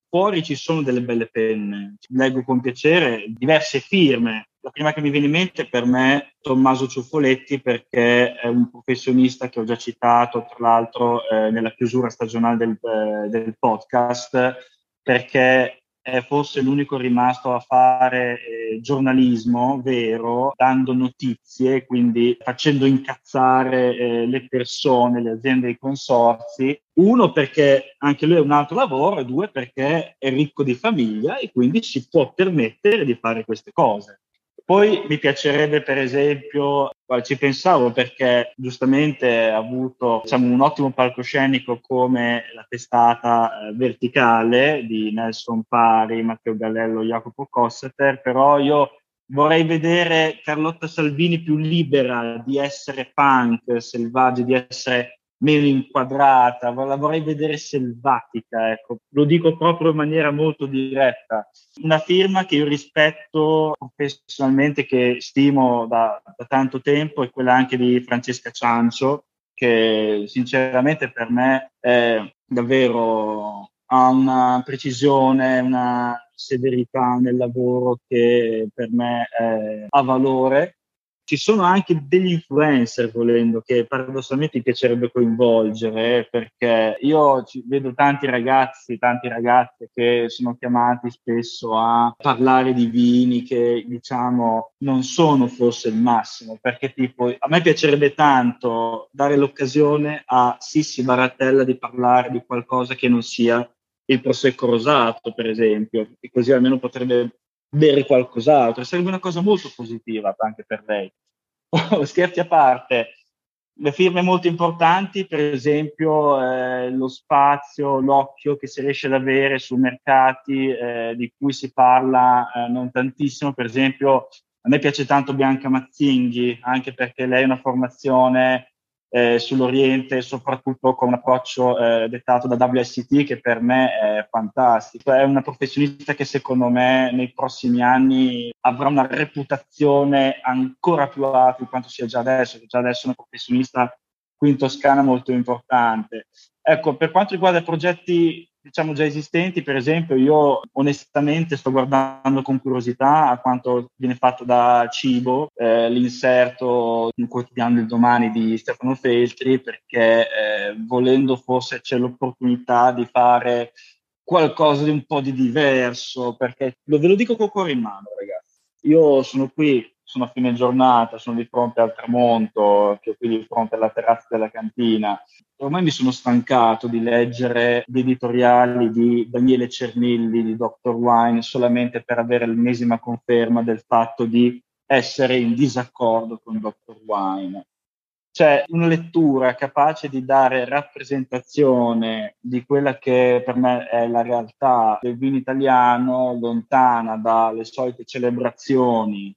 fuori ci sono delle belle penne. Leggo con piacere diverse firme. La prima che mi viene in mente per me è Tommaso Ciuffoletti, perché è un professionista che ho già citato, tra l'altro, nella chiusura stagionale del podcast, perché è forse l'unico rimasto a fare giornalismo vero, dando notizie, quindi facendo incazzare le persone, le aziende, i consorzi. Uno, perché anche lui è un altro lavoro, e due, perché è ricco di famiglia e quindi si può permettere di fare queste cose. Poi mi piacerebbe, per esempio, ci pensavo perché giustamente ha avuto, diciamo, un ottimo palcoscenico come la testata verticale di Nelson Pari, Matteo Gallello, Jacopo Cosseter, però io vorrei vedere Carlotta Salvini più libera di essere punk, selvaggia, di essere meno inquadrata, la vorrei vedere selvatica, ecco, lo dico proprio in maniera molto diretta. Una firma che io rispetto professionalmente, che stimo da tanto tempo, è quella anche di Francesca Ciancio, che sinceramente per me è davvero, ha una precisione, una severità nel lavoro che per me ha valore. Ci sono anche degli influencer, volendo, che paradossalmente mi piacerebbe coinvolgere, perché io vedo tanti ragazzi che sono chiamati spesso a parlare di vini che, diciamo, non sono forse il massimo, perché tipo a me piacerebbe tanto dare l'occasione a Sissi Baratella di parlare di qualcosa che non sia il prosecco rosato, per esempio, e così almeno potrebbe bere qualcos'altro, sarebbe una cosa molto positiva anche per lei. Scherzi a parte, le firme molto importanti, per esempio lo spazio, l'occhio che si riesce ad avere su mercati di cui si parla non tantissimo. Per esempio, a me piace tanto Bianca Mazzinghi, anche perché lei ha una formazione sull'Oriente, soprattutto con un approccio dettato da WST, che per me è fantastico. È una professionista che secondo me nei prossimi anni avrà una reputazione ancora più alta di quanto sia già adesso, che già adesso è una professionista qui in Toscana molto importante. Ecco, per quanto riguarda i progetti, diciamo, già esistenti, per esempio, io onestamente sto guardando con curiosità a quanto viene fatto da Cibo, l'inserto in quotidiano del domani di Stefano Feltri, perché volendo forse c'è l'opportunità di fare qualcosa di un po' di diverso, perché ve lo dico col cuore in mano, ragazzi. Io sono qui, sono a fine giornata, sono di fronte al tramonto, che qui di fronte alla terrazza della cantina. Ormai mi sono stancato di leggere gli editoriali di Daniele Cernilli, di Dr. Wine, solamente per avere l'ennesima conferma del fatto di essere in disaccordo con Dr. Wine. C'è una lettura capace di dare rappresentazione di quella che per me è la realtà del vino italiano, lontana dalle solite celebrazioni,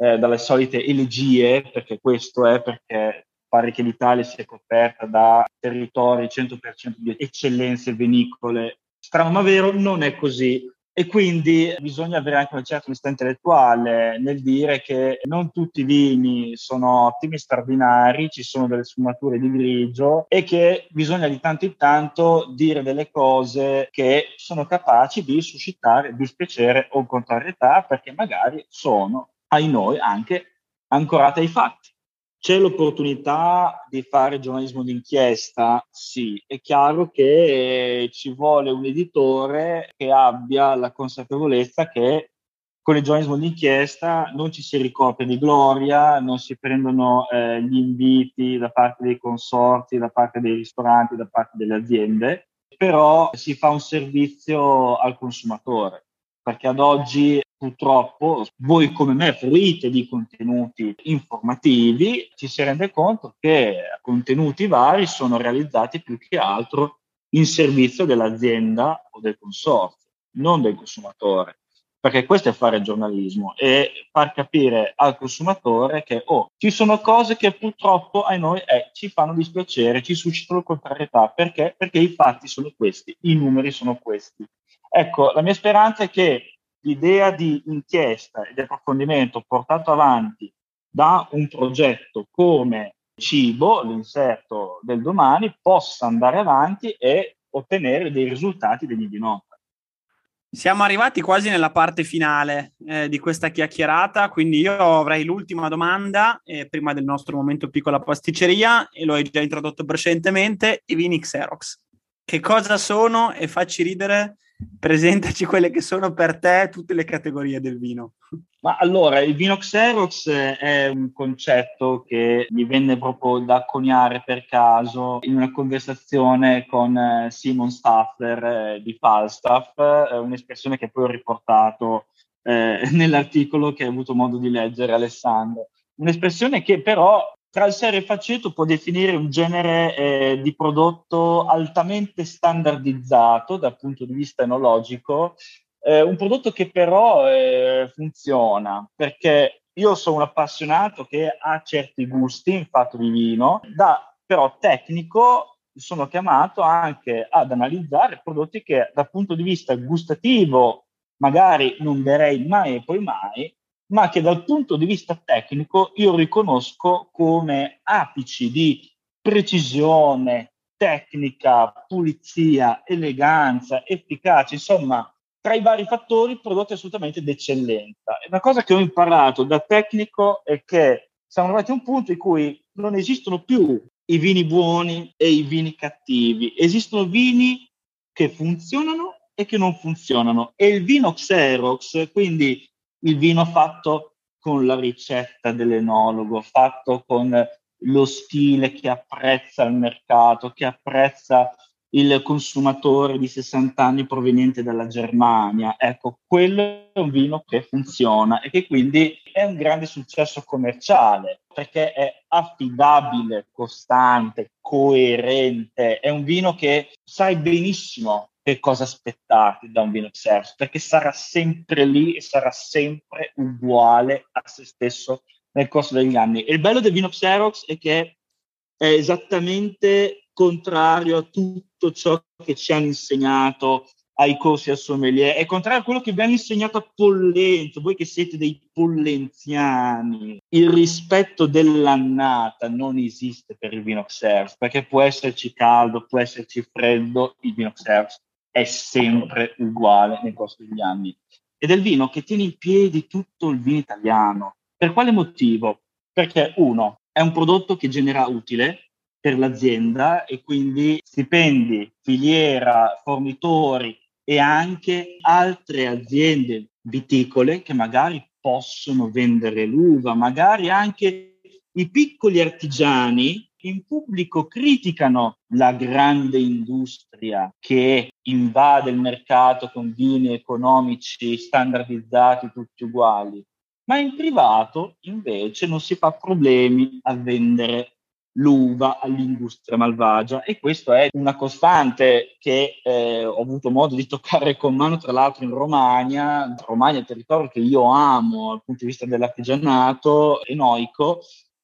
dalle solite elegie, perché questo è, perché pare che l'Italia sia coperta da territori 100% di eccellenze vinicole. Strano ma vero, non è così. E quindi bisogna avere anche una certa onestà intellettuale nel dire che non tutti i vini sono ottimi, straordinari, ci sono delle sfumature di grigio, e che bisogna di tanto in tanto dire delle cose che sono capaci di suscitare dispiacere o contrarietà, perché magari sono, ai noi, anche ancorata ai fatti. C'è l'opportunità di fare giornalismo d'inchiesta? Sì, è chiaro che ci vuole un editore che abbia la consapevolezza che con il giornalismo d'inchiesta non ci si ricopre di gloria, non si prendono gli inviti da parte dei consorzi, da parte dei ristoranti, da parte delle aziende, però si fa un servizio al consumatore. perché ad oggi purtroppo voi come me fruite di contenuti informativi, ci si rende conto che contenuti vari sono realizzati più che altro in servizio dell'azienda o del consorzio, non del consumatore, perché questo è fare giornalismo e far capire al consumatore che ci sono cose che purtroppo a noi ci fanno dispiacere, ci suscitano contrarietà, perché i fatti sono questi, i numeri sono questi. Ecco, la mia speranza è che l'idea di inchiesta e di approfondimento portato avanti da un progetto come Cibo, l'inserto del domani, possa andare avanti e ottenere dei risultati degni di nota. Siamo arrivati quasi nella parte finale di questa chiacchierata, quindi io avrei l'ultima domanda prima del nostro momento piccola pasticceria, e lo hai già introdotto precedentemente, i vini Xerox. Che cosa sono? E facci ridere, presentaci quelle che sono per te tutte le categorie del vino. Ma allora, il vino Xerox è un concetto che mi venne proprio da coniare per caso in una conversazione con Simon Staffler di Falstaff, un'espressione che poi ho riportato nell'articolo che hai avuto modo di leggere, Alessandro. Un'espressione che però tra il serio e il faceto può definire un genere di prodotto altamente standardizzato dal punto di vista enologico, un prodotto che però funziona, perché io sono un appassionato che ha certi gusti in fatto di vino, da però tecnico sono chiamato anche ad analizzare prodotti che dal punto di vista gustativo magari non berrei mai e poi mai, ma che dal punto di vista tecnico io riconosco come apici di precisione, tecnica, pulizia, eleganza, efficacia, insomma, tra i vari fattori prodotti assolutamente d'eccellenza. E una cosa che ho imparato da tecnico è che siamo arrivati a un punto in cui non esistono più i vini buoni e i vini cattivi, esistono vini che funzionano e che non funzionano. E il vino Xerox, quindi il vino fatto con la ricetta dell'enologo, fatto con lo stile che apprezza il mercato, che apprezza il consumatore di 60 anni proveniente dalla Germania, ecco, quello è un vino che funziona e che quindi è un grande successo commerciale, perché è affidabile, costante, coerente, è un vino che sai benissimo che cosa aspettarti da un vino Xerox, perché sarà sempre lì e sarà sempre uguale a se stesso nel corso degli anni. E il bello del vino Xerox è che è esattamente contrario a tutto ciò che ci hanno insegnato ai corsi a sommelier, è contrario a quello che vi hanno insegnato a Pollenzo, voi che siete dei pollenziani. Il rispetto dell'annata non esiste per il vino Xerox, perché può esserci caldo, può esserci freddo, il vino Xerox è sempre uguale nel corso degli anni. Ed è il vino che tiene in piedi tutto il vino italiano. Per quale motivo? Perché uno, è un prodotto che genera utile per l'azienda e quindi stipendi, filiera, fornitori e anche altre aziende viticole che magari possono vendere l'uva, magari anche i piccoli artigiani che in pubblico criticano la grande industria che invade il mercato con vini economici standardizzati tutti uguali, ma in privato invece non si fa problemi a vendere l'uva all'industria malvagia. E questo è una costante che ho avuto modo di toccare con mano, tra l'altro in Romagna. Romagna è un territorio che io amo dal punto di vista dell'artigianato enoico,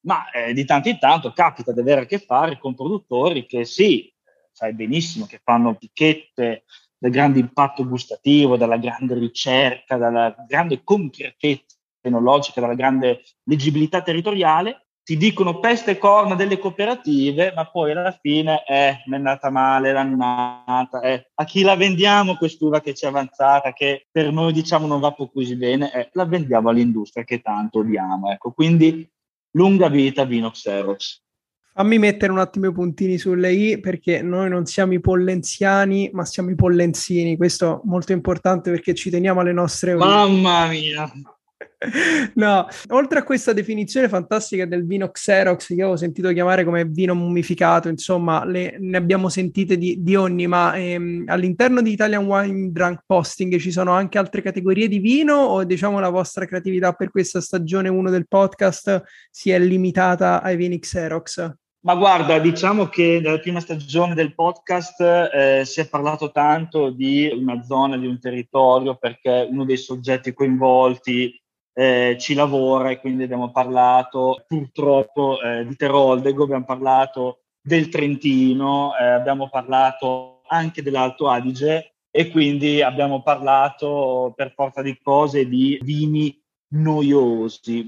ma di tanto in tanto capita di avere a che fare con produttori che sì, sai benissimo che fanno etichette del grande impatto gustativo, dalla grande ricerca, dalla grande concretezza enologica, dalla grande leggibilità territoriale, ti dicono peste e corna delle cooperative, ma poi alla fine mi è nata male l'annata, a chi la vendiamo quest'uva che c'è avanzata, che per noi diciamo non va poi così bene, la vendiamo all'industria che tanto odiamo. Ecco, quindi lunga vita vino Xerox. Fammi mettere un attimo i puntini sulle i, perché noi non siamo i pollenziani, ma siamo i pollenzini. Questo è molto importante perché ci teniamo alle nostre... Mamma mia! No, oltre a questa definizione fantastica del vino Xerox, che io ho sentito chiamare come vino mummificato, insomma, ne abbiamo sentite di ogni, ma all'interno di Italian Wine Drunk Posting ci sono anche altre categorie di vino, o diciamo la vostra creatività per questa stagione 1 del podcast si è limitata ai vini Xerox? Ma guarda, diciamo che nella prima stagione del podcast si è parlato tanto di una zona, di un territorio, perché uno dei soggetti coinvolti ci lavora, e quindi abbiamo parlato purtroppo di Teroldego, abbiamo parlato del Trentino, abbiamo parlato anche dell'Alto Adige, e quindi abbiamo parlato per forza di cose di vini noiosi,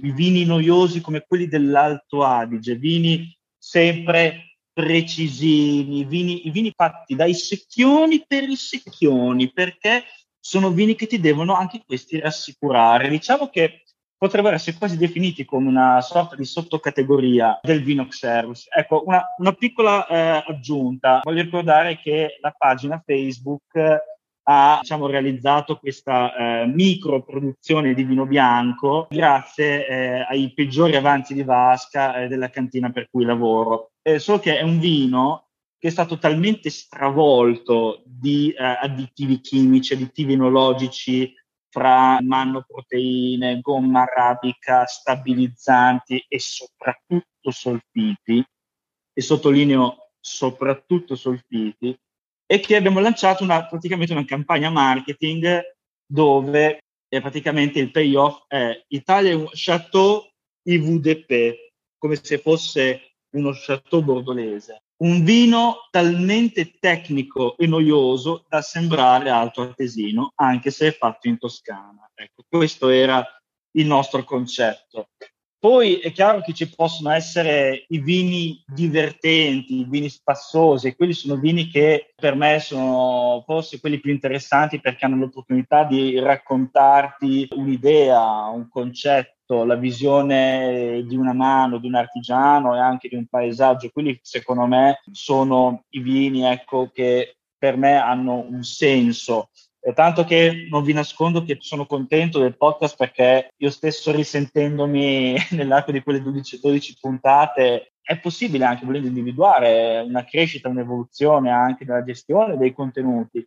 come quelli dell'Alto Adige, vini sempre precisini, vini fatti dai secchioni per i secchioni, perché sono vini che ti devono anche questi rassicurare. Diciamo che potrebbero essere quasi definiti come una sorta di sottocategoria del vino Xerox. Ecco, una piccola aggiunta. Voglio ricordare che la pagina Facebook ha, diciamo, realizzato questa micro produzione di vino bianco grazie ai peggiori avanzi di vasca della cantina per cui lavoro. Solo che è un vino che è stato talmente stravolto di additivi chimici, additivi enologici, fra mannoproteine, gomma arabica, stabilizzanti e soprattutto solfiti, e sottolineo soprattutto solfiti, e che abbiamo lanciato praticamente una campagna marketing dove praticamente il payoff è Italian Chateau IVDP, come se fosse uno Chateau bordolese. Un vino talmente tecnico e noioso da sembrare alto artesino, anche se è fatto in Toscana. Ecco, questo era il nostro concetto. Poi è chiaro che ci possono essere i vini divertenti, i vini spassosi, e quelli sono vini che per me sono forse quelli più interessanti, perché hanno l'opportunità di raccontarti un'idea, un concetto, la visione di una mano, di un artigiano e anche di un paesaggio. Quelli secondo me sono i vini, ecco, che per me hanno un senso, e tanto che non vi nascondo che sono contento del podcast, perché io stesso, risentendomi nell'arco di quelle 12 puntate, è possibile anche volendo individuare una crescita, un'evoluzione anche nella gestione dei contenuti.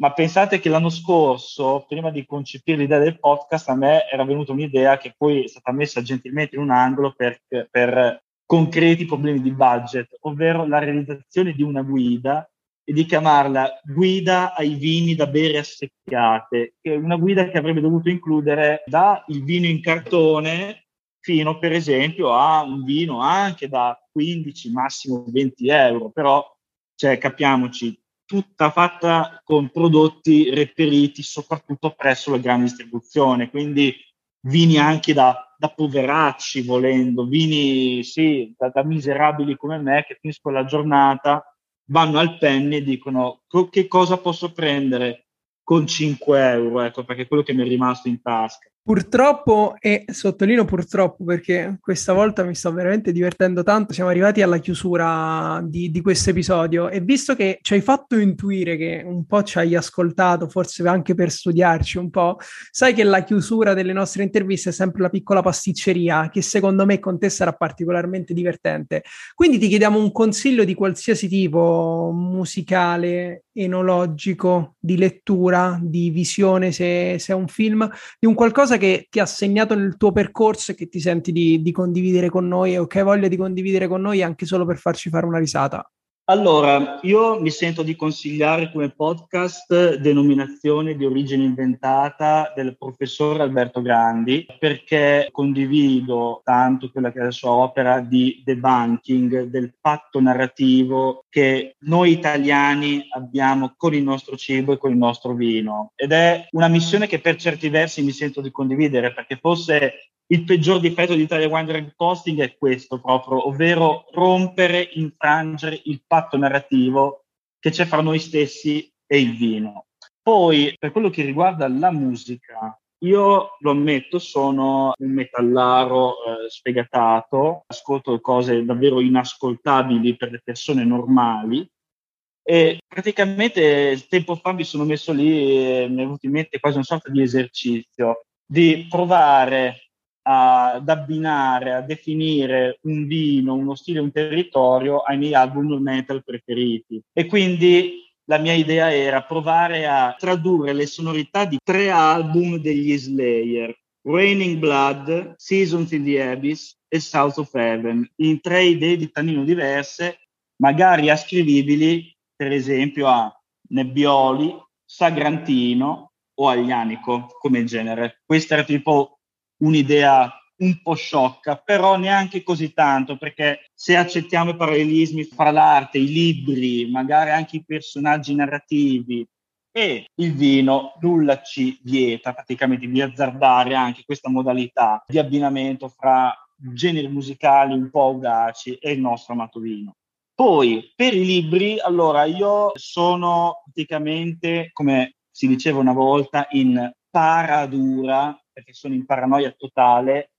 Ma pensate che l'anno scorso, prima di concepire l'idea del podcast, a me era venuta un'idea che poi è stata messa gentilmente in un angolo per concreti problemi di budget, ovvero la realizzazione di una guida, e di chiamarla Guida ai vini da bere assecchiate, che è una guida che avrebbe dovuto includere da il vino in cartone fino, per esempio, a un vino anche da 15, massimo 20 euro, però, cioè, capiamoci, tutta fatta con prodotti reperiti soprattutto presso la grande distribuzione, quindi vini anche da poveracci, volendo, vini sì, da miserabili come me, che finiscono la giornata, vanno al penne e dicono che cosa posso prendere con 5 euro, ecco, perché è quello che mi è rimasto in tasca. Purtroppo, e sottolineo purtroppo perché questa volta mi sto veramente divertendo tanto, siamo arrivati alla chiusura di questo episodio, e visto che ci hai fatto intuire che un po' ci hai ascoltato, forse anche per studiarci un po', sai che la chiusura delle nostre interviste è sempre la piccola pasticceria, che secondo me con te sarà particolarmente divertente. Quindi ti chiediamo un consiglio di qualsiasi tipo, musicale, enologico, di lettura, di visione, se è un film, di un qualcosa che ti ha segnato nel tuo percorso e che ti senti di condividere con noi, o che hai voglia di condividere con noi anche solo per farci fare una risata. Allora, io mi sento di consigliare come podcast Denominazione di origine inventata del professor Alberto Grandi, perché condivido tanto quella che è la sua opera di debunking del patto narrativo che noi italiani abbiamo con il nostro cibo e con il nostro vino. Ed è una missione che per certi versi mi sento di condividere, perché forse il peggior difetto di Italian Wine Drunk Posting è questo proprio, ovvero rompere, infrangere il patto narrativo che c'è fra noi stessi e il vino. Poi, per quello che riguarda la musica, io lo ammetto, sono un metallaro sfegatato, ascolto cose davvero inascoltabili per le persone normali, e praticamente tempo fa mi sono messo lì e mi è venuto in mente quasi una sorta di esercizio. di provare ad abbinare, a definire un vino, uno stile, un territorio ai miei album metal preferiti. E quindi la mia idea era provare a tradurre le sonorità di tre album degli Slayer, Raining Blood, Seasons in the Abyss e South of Heaven, in tre idee di tannino diverse, magari ascrivibili per esempio a Nebbioli, Sagrantino o Aglianico come genere. Questa era tipo un'idea un po' sciocca, però neanche così tanto, perché se accettiamo i parallelismi fra l'arte, i libri, magari anche i personaggi narrativi e il vino, nulla ci vieta praticamente di azzardare anche questa modalità di abbinamento fra generi musicali un po' audaci e il nostro amato vino. Poi, per i libri, allora, io sono praticamente, come si diceva una volta, in paradura, perché sono in paranoia totale,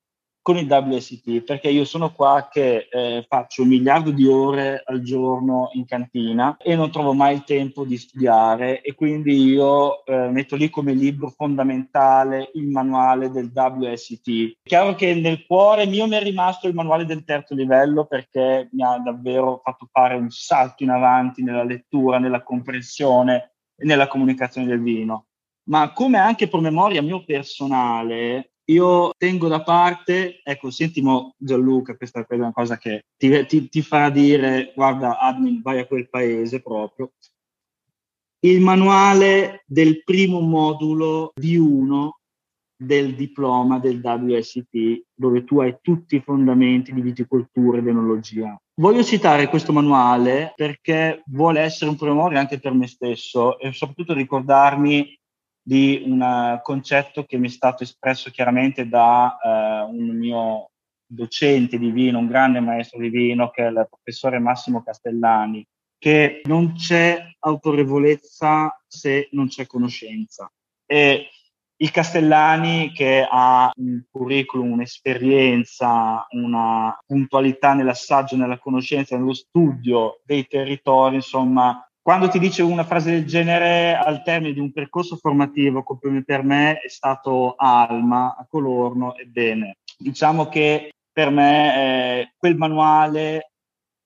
con il WST, perché io sono qua che faccio 1 miliardo di ore al giorno in cantina e non trovo mai il tempo di studiare, e quindi io metto lì come libro fondamentale il manuale del WST. Chiaro che nel cuore mio mi è rimasto il manuale del 3° livello, perché mi ha davvero fatto fare un salto in avanti nella lettura, nella comprensione e nella comunicazione del vino. Ma come anche promemoria mio personale, io tengo da parte, ecco, sentimo Gianluca, questa è una cosa che ti farà dire, guarda admin, vai a quel paese proprio, il manuale del primo modulo B1 del diploma del WST, dove tu hai tutti i fondamenti di viticoltura ed enologia. Voglio citare questo manuale perché vuole essere un promemoria anche per me stesso e soprattutto ricordarmi di un concetto che mi è stato espresso chiaramente da un mio docente di vino, un grande maestro di vino, che è il professore Massimo Castellani, che non c'è autorevolezza se non c'è conoscenza. E il Castellani, che ha un curriculum, un'esperienza, una puntualità nell'assaggio, nella conoscenza, nello studio dei territori, insomma, quando ti dice una frase del genere al termine di un percorso formativo come per me è stato a Alma, a Colorno, ebbene, diciamo che per me quel manuale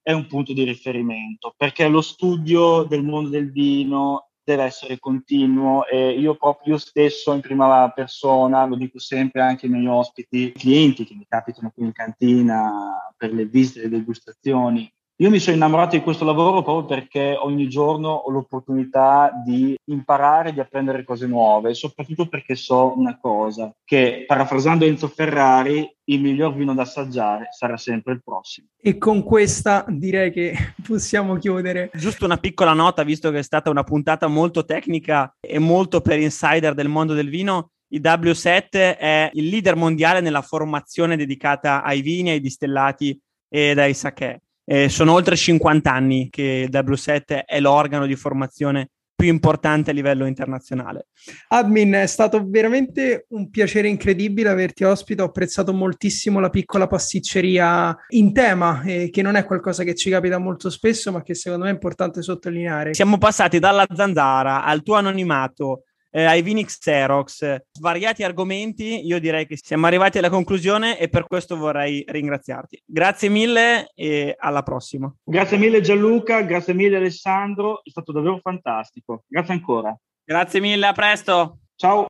è un punto di riferimento, perché lo studio del mondo del vino deve essere continuo, e io stesso in prima persona, lo dico sempre anche ai miei ospiti, clienti che mi capitano qui in cantina per le visite e le degustazioni. Io mi sono innamorato di questo lavoro proprio perché ogni giorno ho l'opportunità di imparare, di apprendere cose nuove, soprattutto perché so una cosa, che parafrasando Enzo Ferrari, il miglior vino da assaggiare sarà sempre il prossimo. E con questa direi che possiamo chiudere. Giusto una piccola nota, visto che è stata una puntata molto tecnica e molto per insider del mondo del vino. Il WSET è il leader mondiale nella formazione dedicata ai vini, ai distillati ed ai sake. Sono oltre 50 anni che il WSET è l'organo di formazione più importante a livello internazionale. Admin, è stato veramente un piacere incredibile averti ospite, ho apprezzato moltissimo la piccola pasticceria in tema, che non è qualcosa che ci capita molto spesso, ma che secondo me è importante sottolineare. Siamo passati dalla zanzara al tuo anonimato, ai vini Xerox, svariati argomenti. Io direi che siamo arrivati alla conclusione e per questo vorrei ringraziarti. Grazie mille e alla prossima. Grazie mille Gianluca, grazie mille Alessandro, è stato davvero fantastico. Grazie ancora. Grazie mille, a presto. Ciao.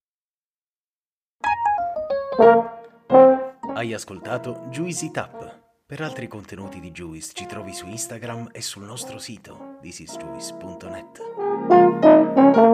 Hai ascoltato Juice It Up. Per altri contenuti di Juice ci trovi su Instagram e sul nostro sito thisisjuice.net.